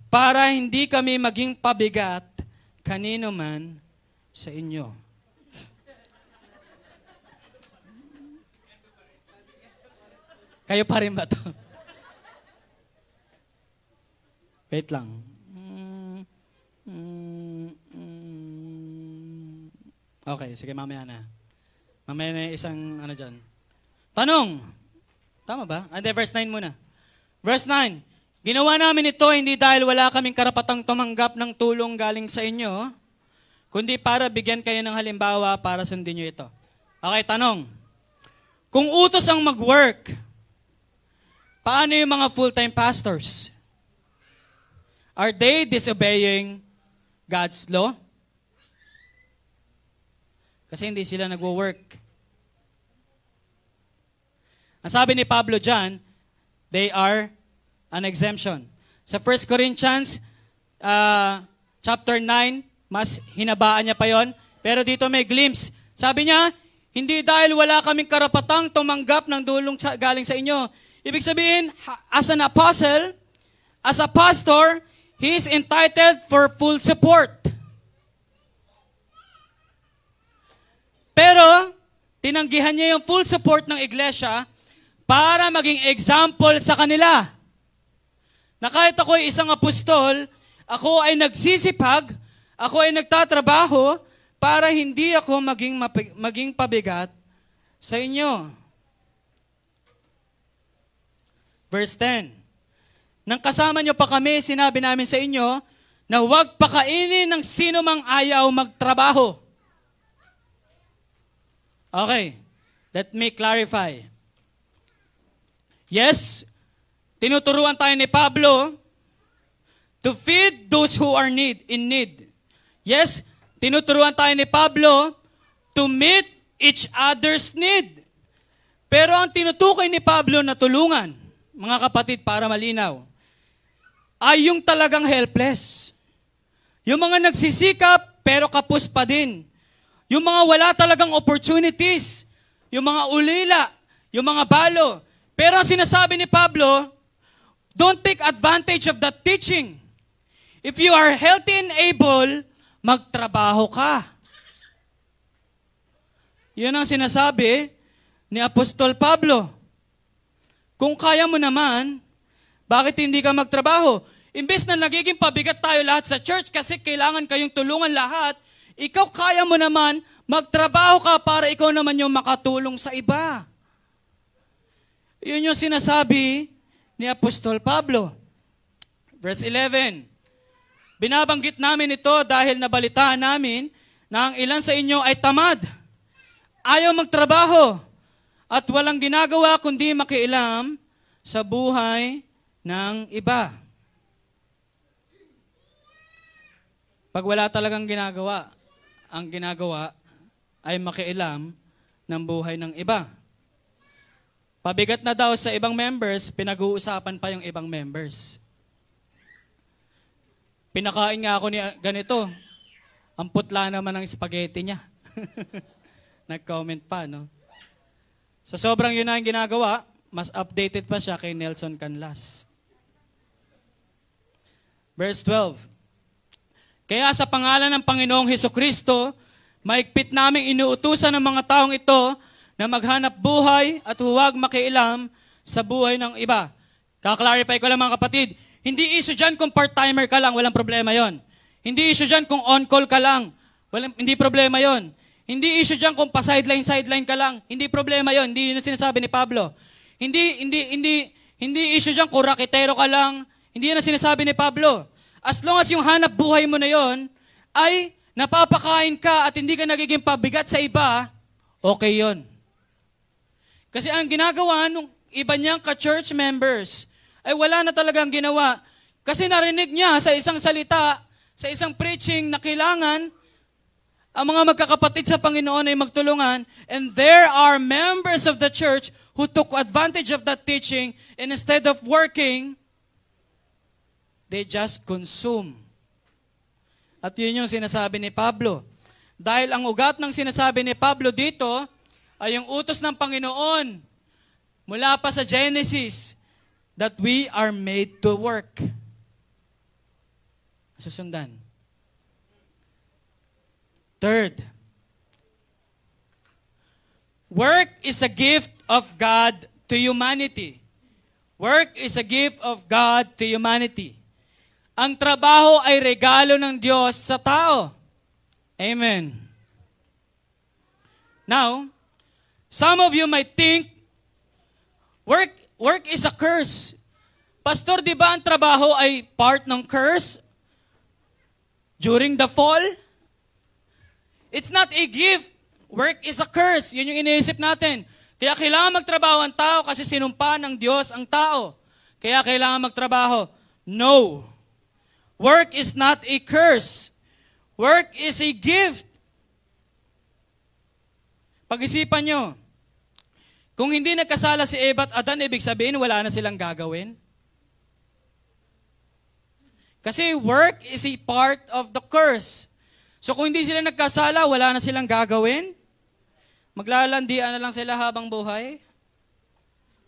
para hindi kami maging pabigat kanino man sa inyo. Kayo pa rin ba ito? Wait lang. Okay, sige, mamaya na. Mamaya na isang ano dyan. Tanong! Tama ba? And then verse 9 muna. Verse 9. Ginawa namin ito hindi dahil wala kaming karapatang tumanggap ng tulong galing sa inyo, kundi para bigyan kayo ng halimbawa para sundin nyo ito. Okay, tanong. Kung utos ang mag-work, paano yung mga full-time pastors? Are they disobeying God's law? Kasi hindi sila nagwo-work. Ang sabi ni Pablo dyan, they are an exemption. Sa 1 Corinthians chapter 9, mas hinabaan niya pa yon. Pero dito may glimpse. Sabi niya, hindi dahil wala kaming karapatang tumanggap ng dulong galing sa inyo. Ibig sabihin, as an apostle, as a pastor, he is entitled for full support. Pero, tinanggihan niya yung full support ng iglesia para maging example sa kanila. Na kahit ako ay isang apostol, ako ay nagsisipag, ako ay nagtatrabaho para hindi ako maging pabigat sa inyo. Verse 10. Nang kasama niyo pa kami, sinabi namin sa inyo na huwag pakainin ng sino mang ayaw magtrabaho. Okay, let me clarify. Yes, tinuturuan tayo ni Pablo to feed those who are in need. Yes, tinuturuan tayo ni Pablo to meet each other's need. Pero ang tinutukoy ni Pablo na tulungan, mga kapatid, para malinaw, ay yung talagang helpless. Yung mga nagsisikap pero kapos pa din. Yung mga wala talagang opportunities, yung mga ulila, yung mga balo. Pero ang sinasabi ni Pablo, don't take advantage of that teaching. If you are healthy and able, magtrabaho ka. Yun ang sinasabi ni Apostol Pablo. Kung kaya mo naman, bakit hindi ka magtrabaho? Imbes na nagiging pabigat tayo lahat sa church kasi kailangan kayong tulungan lahat, ikaw kaya mo naman, magtrabaho ka para ikaw naman yung makatulong sa iba. Yun yung sinasabi ni Apostol Pablo. Verse 11, binabanggit namin ito dahil nabalitaan namin na ang ilan sa inyo ay tamad, ayaw magtrabaho, at walang ginagawa kundi makialam sa buhay ng iba. Pag wala talagang ginagawa, ang ginagawa ay makialam ng buhay ng iba. Pabigat na daw sa ibang members, pinag-uusapan pa yung ibang members. Pinakain nga ako ni ganito, ang putla naman ng spaghetti niya. Nag-comment pa, no? Sa sobrang yun na ang ginagawa, mas updated pa siya kay Nelson Canlas. Verse 12. Kaya sa pangalan ng Panginoong Hesukristo, maigpit naming inuutusan ng mga taong ito na maghanap buhay at huwag makialam sa buhay ng iba. Kaklarify ko lang mga kapatid, hindi issue dyan kung part-timer ka lang, walang problema yon. Hindi issue dyan kung on-call ka lang, hindi problema yon. Hindi issue dyan kung pa-sideline-sideline ka lang, hindi problema yon. Hindi yun ang sinasabi ni Pablo. Hindi issue dyan kung raketero ka lang, hindi yun ang sinasabi ni Pablo. As long as yung hanap buhay mo na yon ay napapakain ka at hindi ka nagiging pabigat sa iba, okay yon. Kasi ang ginagawa ng iba niyang ka-church members ay wala na talagang ginawa. Kasi narinig niya sa isang salita, sa isang preaching na kailangan ang mga magkakapatid sa Panginoon ay magtulungan, and there are members of the church who took advantage of that teaching, and instead of working, they just consume. At yun yung sinasabi ni Pablo. Dahil ang ugat ng sinasabi ni Pablo dito ay yung utos ng Panginoon mula pa sa Genesis that we are made to work. Susundan. Third, work is a gift of God to humanity. Work is a gift of God to humanity. Ang trabaho ay regalo ng Diyos sa tao. Amen. Now, some of you might think, work is a curse. Pastor, di ba ang trabaho ay part ng curse? During the fall? It's not a gift. Work is a curse. Yun yung iniisip natin. Kaya kailangan magtrabaho ang tao kasi sinumpa ng Diyos ang tao. Kaya kailangan magtrabaho. No. Work is not a curse. Work is a gift. Pag-isipan nyo. Kung hindi nagkasala si Eva at Adan, ibig sabihin wala na silang gagawin. Kasi work is a part of the curse. So kung hindi sila nagkasala, wala na silang gagawin. Maglalandian na lang sila habang buhay.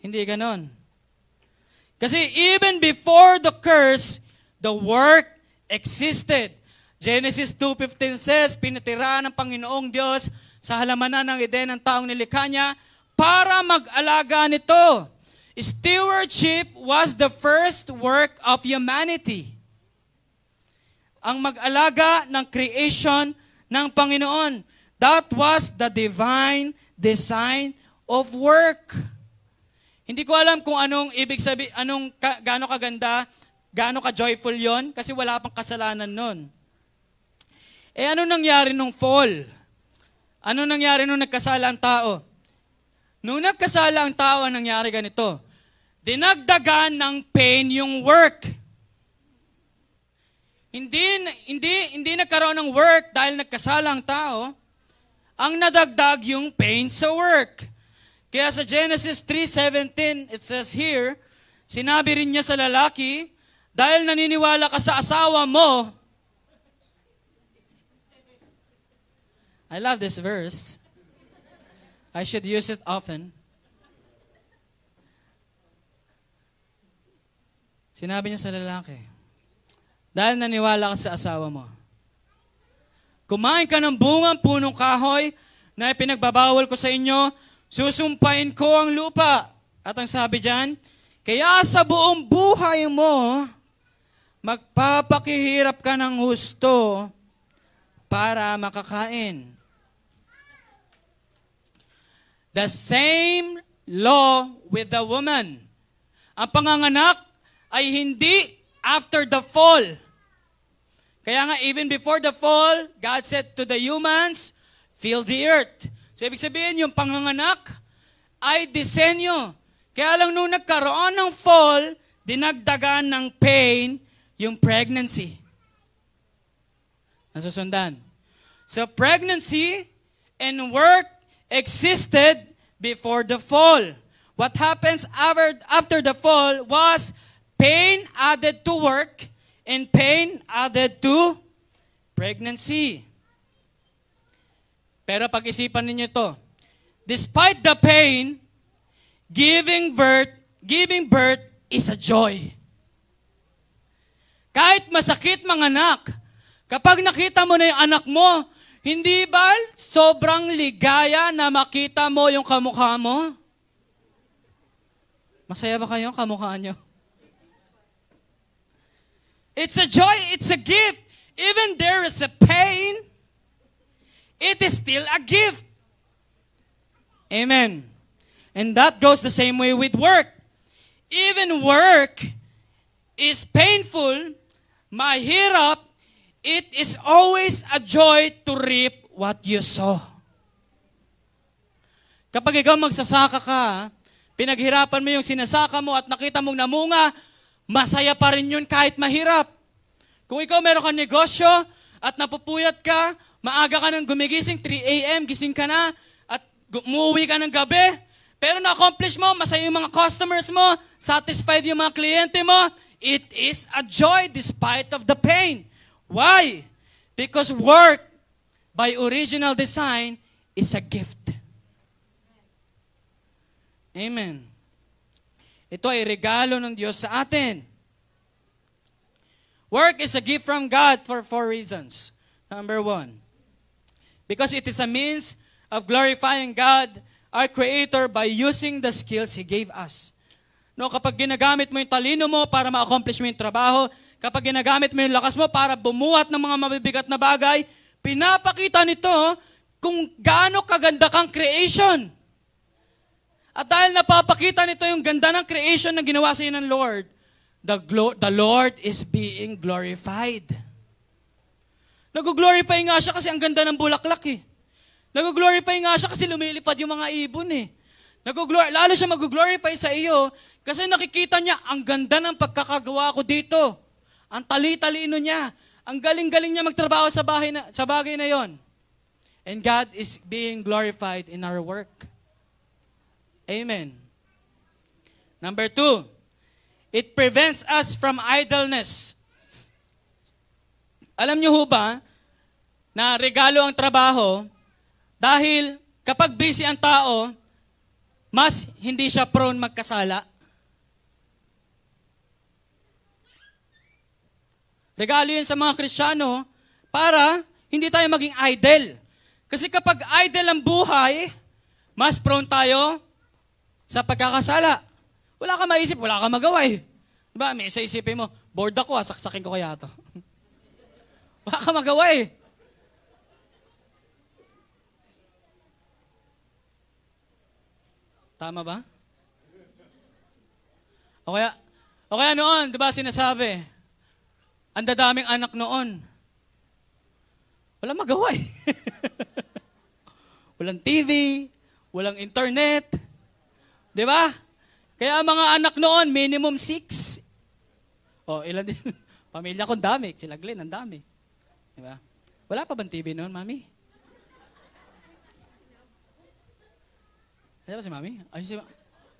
Hindi ganon. Kasi even before the curse, the work existed. Genesis 2:15 says, pinatira ng Panginoong Diyos sa halamanan ng Eden ang taong nilikha niya para mag-alaga nito. Stewardship was the first work of humanity. Ang mag-alaga ng creation ng Panginoon. That was the divine design of work. Hindi ko alam kung anong ibig sabihin, gaano kaganda, gaano ka-joyful yon, kasi wala pang kasalanan nun. Eh ano nangyari nung fall? Ano nangyari nung nagkasala ang tao? Nung nagkasala ang tao, nangyari ganito. Dinagdagan ng pain yung work. Hindi nagkaroon ng work dahil nagkasala ang tao, ang nadagdag yung pain sa work. Kaya sa Genesis 3:17, it says here, sinabi rin niya sa lalaki, dahil naniniwala ka sa asawa mo, I love this verse. I should use it often. Sinabi niya sa lalaki, dahil naniwala ka sa asawa mo, kumain ka ng bungang punong kahoy na ipinagbabawal ko sa inyo, susumpain ko ang lupa. At ang sabi dyan, kaya sa buong buhay mo, magpapakihirap ka ng husto para makakain. The same law with the woman. Ang panganganak ay hindi after the fall. Kaya nga, even before the fall, God said to the humans, fill the earth. So, ibig sabihin, yung panganganak ay disenyo. Kaya lang nung nagkaroon ng fall, dinagdagan ng pain yung pregnancy. Nasusundan. So, pregnancy and work existed before the fall. What happens after the fall was pain added to work and pain added to pregnancy. Pero pag-isipan ninyo ito. Despite the pain, giving birth is a joy. Kahit masakit manganak, kapag nakita mo na yung anak mo, hindi ba sobrang ligaya na makita mo yung kamukha mo? Masaya ba kayo kamukha nyo? It's a joy, it's a gift. Even there is a pain, it is still a gift. Amen. And that goes the same way with work. Even work is painful, mahirap, it is always a joy to reap what you sow. Kapag ikaw magsasaka ka, pinaghirapan mo yung sinasaka mo at nakita mong namunga, masaya pa rin yun kahit mahirap. Kung ikaw meron kang negosyo at napupuyat ka, maaga ka nang gumigising, 3 a.m., gising ka na, at umuwi ka ng gabi, pero na-accomplish mo, masaya yung mga customers mo, satisfied yung mga kliyente mo, it is a joy despite of the pain. Why? Because work by original design is a gift. Amen. Ito ay regalo ng Diyos sa atin. Work is a gift from God for four reasons. Number one, because it is a means of glorifying God, our Creator, by using the skills He gave us. No, kapag ginagamit mo yung talino mo para ma-accomplish mo yung trabaho, kapag ginagamit mo yung lakas mo para bumuhat ng mga mabibigat na bagay, pinapakita nito kung gaano kaganda kang creation. At dahil napapakita nito yung ganda ng creation na ginawa sa iyo ng Lord, the Lord is being glorified. Nag-glorify nga siya kasi ang ganda ng bulaklak eh. Nag-glorify nga siya kasi lumilipad yung mga ibon eh. Lalo siya mag-glorify sa iyo kasi nakikita niya, ang ganda ng pagkakagawa ko dito. Ang tali-talino niya. Ang galing-galing niya magtrabaho sa bagay na yon. And God is being glorified in our work. Amen. Number two, it prevents us from idleness. Alam niyo ho ba na regalo ang trabaho dahil kapag busy ang tao, mas hindi siya prone magkasala. Regalo yun sa mga Kristiyano para hindi tayo maging idle. Kasi kapag idle ang buhay, mas prone tayo sa pagkakasala. Wala ka maisip, wala ka magawa eh. Diba? May isa-isipin mo, bored ako, saksakin ko kaya ito. Wala ka magawa eh. Tama ba? O kaya noon, diba sinasabi, ang dadaming anak noon. Wala magawa eh. Walang TV, walang internet. Diba? Kaya ang mga anak noon, minimum 6. O, ilan din? Pamilya ko, dami. Sila Glenn, ang dami. Diba? Wala pa bang TV noon, Mami? Ano ba si Mami? Ayun si Mami.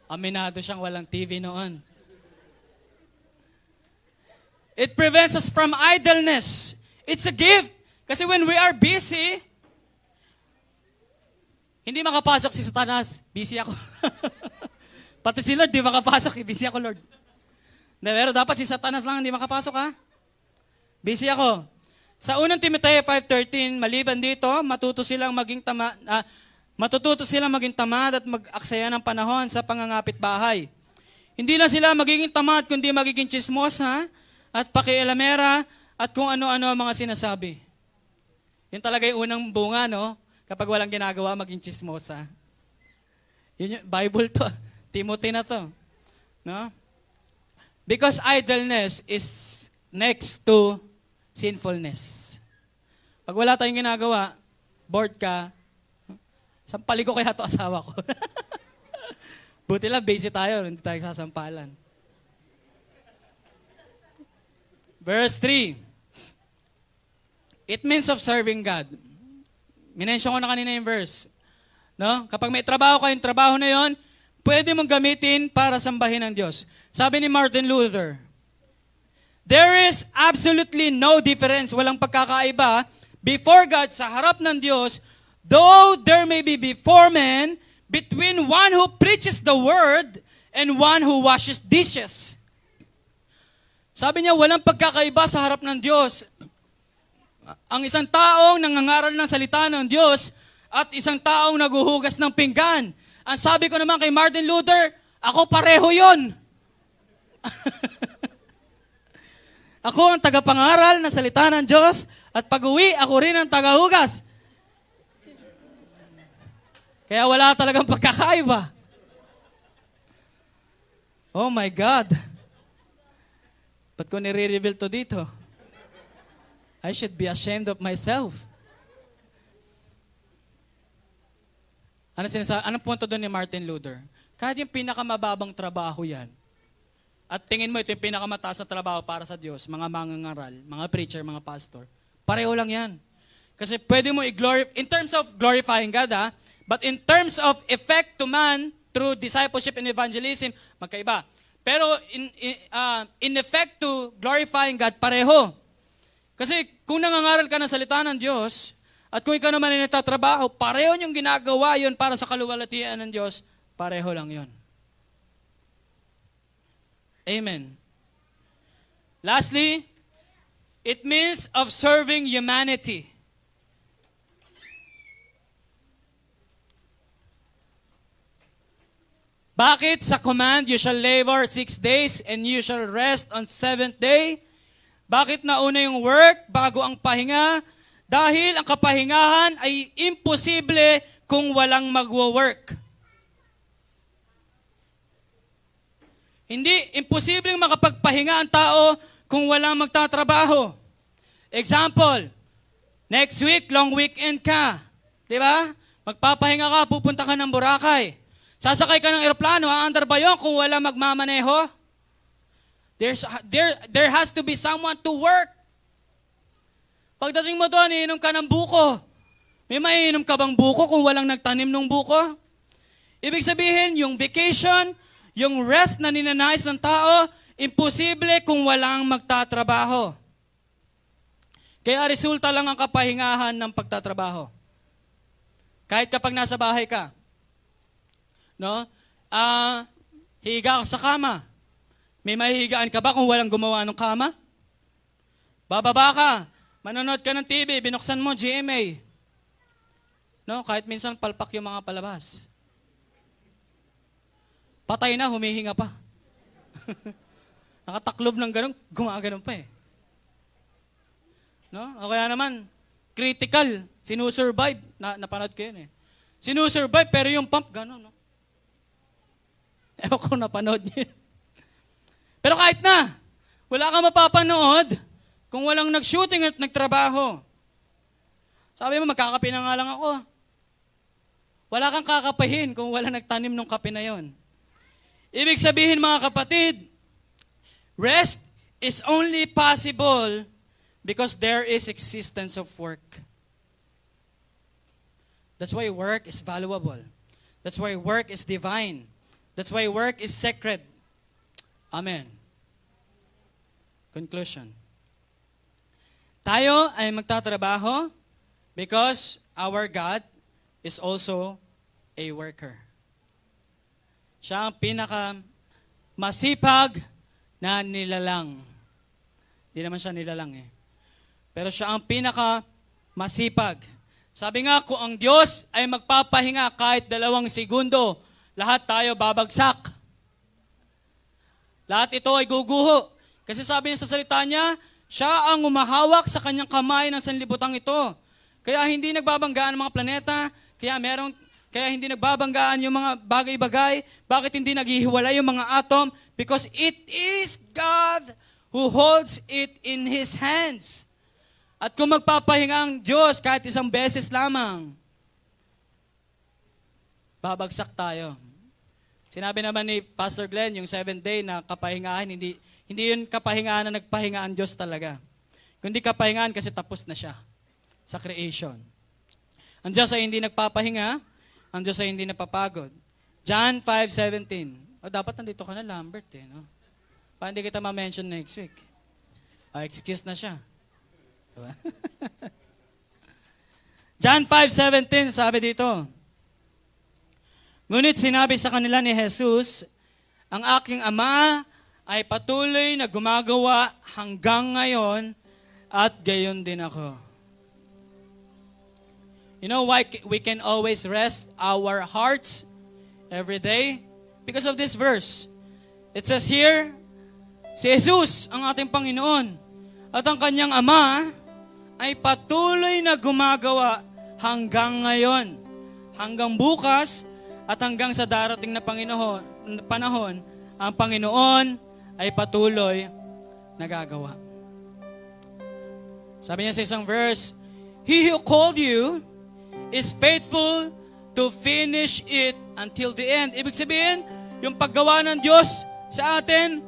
Aminado siyang walang TV noon. It prevents us from idleness. It's a gift. Kasi when we are busy, hindi makapasok si Satanas. Busy ako. Pati si Lord, di makapasok. Busy ako, Lord. Pero dapat si Satanas lang hindi makapasok, ha? Busy ako. Sa 1 Timoteo 5:13, maliban dito, matututo silang maging tamad at mag-aksaya ng panahon sa pangangapit bahay. Hindi lang sila magiging tamad kundi magiging chismosa at pakialamera at kung ano-ano ang mga sinasabi. Yun talaga yung unang bunga, no? Kapag walang ginagawa, maging chismosa. Yun yung Bible to. Timothy na to. No? Because idleness is next to sinfulness. Pag wala tayong ginagawa, bored ka, sampali ko kaya to asawa ko. Buti lang, busy tayo, hindi tayo sasampalan. Verse 3. It means of serving God. Minensyon ko na kanina yung verse. No? Kapag may trabaho kayong trabaho na yon, pwede mong gamitin para sambahin ang Diyos. Sabi ni Martin Luther, there is absolutely no difference, walang pagkakaiba, before God, sa harap ng Diyos, though there may be before men, between one who preaches the word and one who washes dishes. Sabi niya, walang pagkakaiba sa harap ng Diyos. Ang isang taong nangangaral ng salita ng Diyos at isang taong naguhugas ng pinggan. Ang sabi ko naman kay Martin Luther, ako pareho yun. Ako ang tagapangaral ng salita ng Diyos at pag-uwi, ako rin ang tagahugas. Kaya wala talagang pagkakaiba. Oh my God. Ba't ko nire-reveal to dito? I should be ashamed of myself. Anong punto doon ni Martin Luther? Kahit yung pinakamababang trabaho yan, at tingin mo ito yung pinakamataas na trabaho para sa Diyos, mga mangangaral, mga preacher, mga pastor. Pareho lang yan. Kasi pwede mo i-glorify, in terms of glorifying God, ha? But in terms of effect to man through discipleship and evangelism, magkaiba. Pero in effect to glorifying God, pareho. Kasi kung nangangaral ka ng salita ng Diyos, At kung ikaw naman ay nagtatrabaho, pareho niyong ginagawa yon para sa kaluwalhatian ng Diyos, pareho lang yon. Amen. Lastly, it means of serving humanity. Bakit sa command, you shall labor 6 days and you shall rest on 7th day? Bakit nauna yung work bago ang pahinga? Dahil ang kapahingahan ay imposible kung walang magwo-work. Hindi imposibleng makapagpahinga ang tao kung walang magtatrabaho. Example, next week, long weekend ka. Diba? Magpapahinga ka, pupunta ka ng Boracay. Sasakay ka ng eroplano, aandar ba yun kung wala magmamaneho? There has to be someone to work. Pagdating mo doon, iinom ka ng buko. May maiinom ka bang buko kung walang nagtanim ng buko? Ibig sabihin, yung vacation, yung rest na ninanais ng tao, imposible kung walang magtatrabaho. Kaya resulta lang ang kapahingahan ng pagtatrabaho. Kahit kapag nasa bahay ka, no? Higa ka sa kama. May mahihigaan ka ba kung walang gumawa ng kama? Bababa ka, manonood ka ng TV, binuksan mo, GMA. No? Kahit minsan palpak yung mga palabas. Patay na, humihinga pa. Nakataklob ng ganun, gumagano'n pa eh. No? O kaya naman, critical, sinusurvive. Napanood ko yun eh. Sinusurvive, pero yung pump, gano'n. No? Ewan ko napanood niya. Pero kahit na, wala kang mapapanood kung walang nag-shooting at nagtrabaho. Sabi mo, magkakape na nga lang ako. Wala kang kakapahin kung wala nagtanim ng kape na yon. Ibig sabihin mga kapatid, rest is only possible because there is existence of work. That's why work is valuable. That's why work is divine. That's why work is sacred. Amen. Conclusion. Tayo ay magtatrabaho because our God is also a worker. Siya ang pinakamasipag na nilalang. Hindi naman siya nilalang eh. Pero siya ang pinakamasipag. Sabi nga, kung ang Diyos ay magpapahinga kahit 2 segundo, lahat tayo babagsak. Lahat ito ay guguho. Kasi sabi niya sa salita niya, siya ang umahawak sa kanyang kamay ng sanlibutang ito. Kaya hindi nagbabanggaan ang mga planeta, kaya hindi nagbabanggaan yung mga bagay-bagay. Bakit hindi naghihiwalay yung mga atom? Because it is God who holds it in His hands. At kung magpapahinga ang Diyos kahit isang beses lamang, babagsak tayo. Sinabi naman ni Pastor Glenn, yung 7th day na kapahingahan, hindi yun kapahingahan na nagpahingaan Diyos talaga. Kundi kapahingahan kasi tapos na siya sa creation. Ang Diyos ay hindi nagpapahinga, ang Diyos ay hindi napapagod. John 5:17. O, dapat nandito ka na, Lambert eh, no? Para hindi kita ma-mention next week. O, excuse na siya. Diba? John 5:17, sabi dito, ngunit sinabi sa kanila ni Hesus, ang aking Ama ay patuloy na gumagawa hanggang ngayon at gayon din ako. You know why we can always rest our hearts every day? Because of this verse. It says here, si Hesus, ang ating Panginoon, at ang kanyang Ama ay patuloy na gumagawa hanggang ngayon, hanggang bukas, at hanggang sa darating na panahon, ang Panginoon ay patuloy na gagawa. Sabi niya sa isang verse, He who called you is faithful to finish it until the end. Ibig sabihin, yung paggawa ng Diyos sa atin,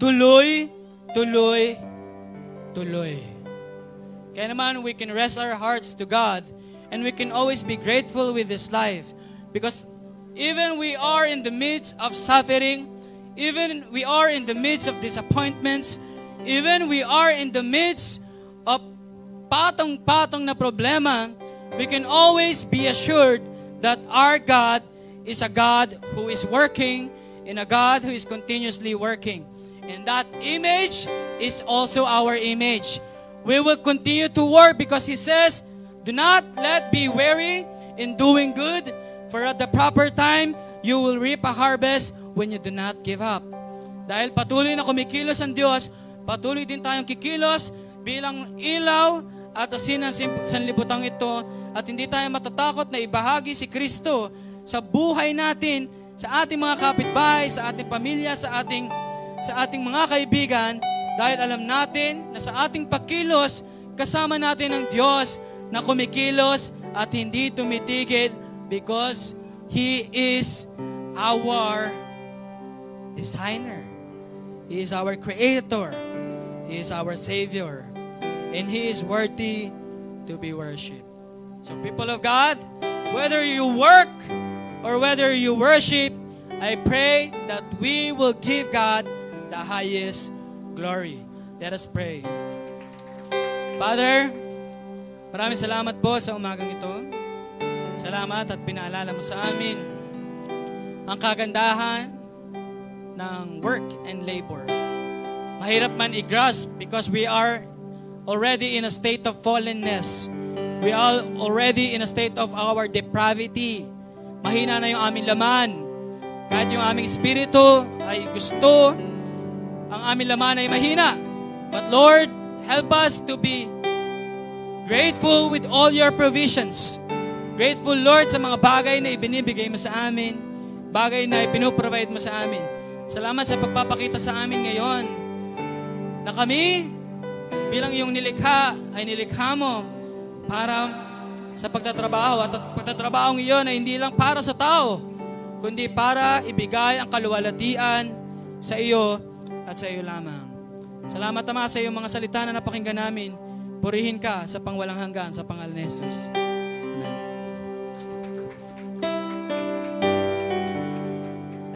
tuloy, tuloy, tuloy. Kaya naman, we can rest our hearts to God and we can always be grateful with this life because even we are in the midst of suffering, even we are in the midst of disappointments, even we are in the midst of patong-patong na problema, we can always be assured that our God is a God who is working and a God who is continuously working. And that image is also our image. We will continue to work because He says, do not let be weary in doing good, for at the proper time, you will reap a harvest when you do not give up. Dahil patuloy na kumikilos ang Diyos, patuloy din tayong kikilos bilang ilaw at asin ng sanlibutan ito, at hindi tayo matatakot na ibahagi si Kristo sa buhay natin, sa ating mga kapitbahay, sa ating pamilya, sa ating mga kaibigan, dahil alam natin na sa ating pagkilos, kasama natin ang Diyos na kumikilos at hindi tumitigil because He is our designer. He is our creator. He is our Savior. And He is worthy to be worshipped. So people of God, whether you work or whether you worship, I pray that we will give God the highest glory. Let us pray. Father, maraming salamat po sa umagang ito. Salamat at pinaalala mo sa amin ang kagandahan ng work and labor. Mahirap man i-grasp because we are already in a state of fallenness. We are already in a state of our depravity. Mahina na yung aming laman. Kahit yung aming espiritu ay gusto, ang aming laman ay mahina. But Lord, help us to be grateful with all your provisions. Grateful, Lord, sa mga bagay na ibinibigay mo sa amin, bagay na ipinuprovide mo sa amin. Salamat sa pagpapakita sa amin ngayon na kami, bilang iyong nilikha, ay nilikha mo para sa pagtatrabaho. At pagtatrabaho ngayon ay hindi lang para sa tao, kundi para ibigay ang kaluwalhatian sa iyo at sa iyo lamang. Salamat, Ama, sa iyong mga salita na napakinggan namin. Purihin ka sa pangwalang hanggan sa pangalan ni Jesus. Amen.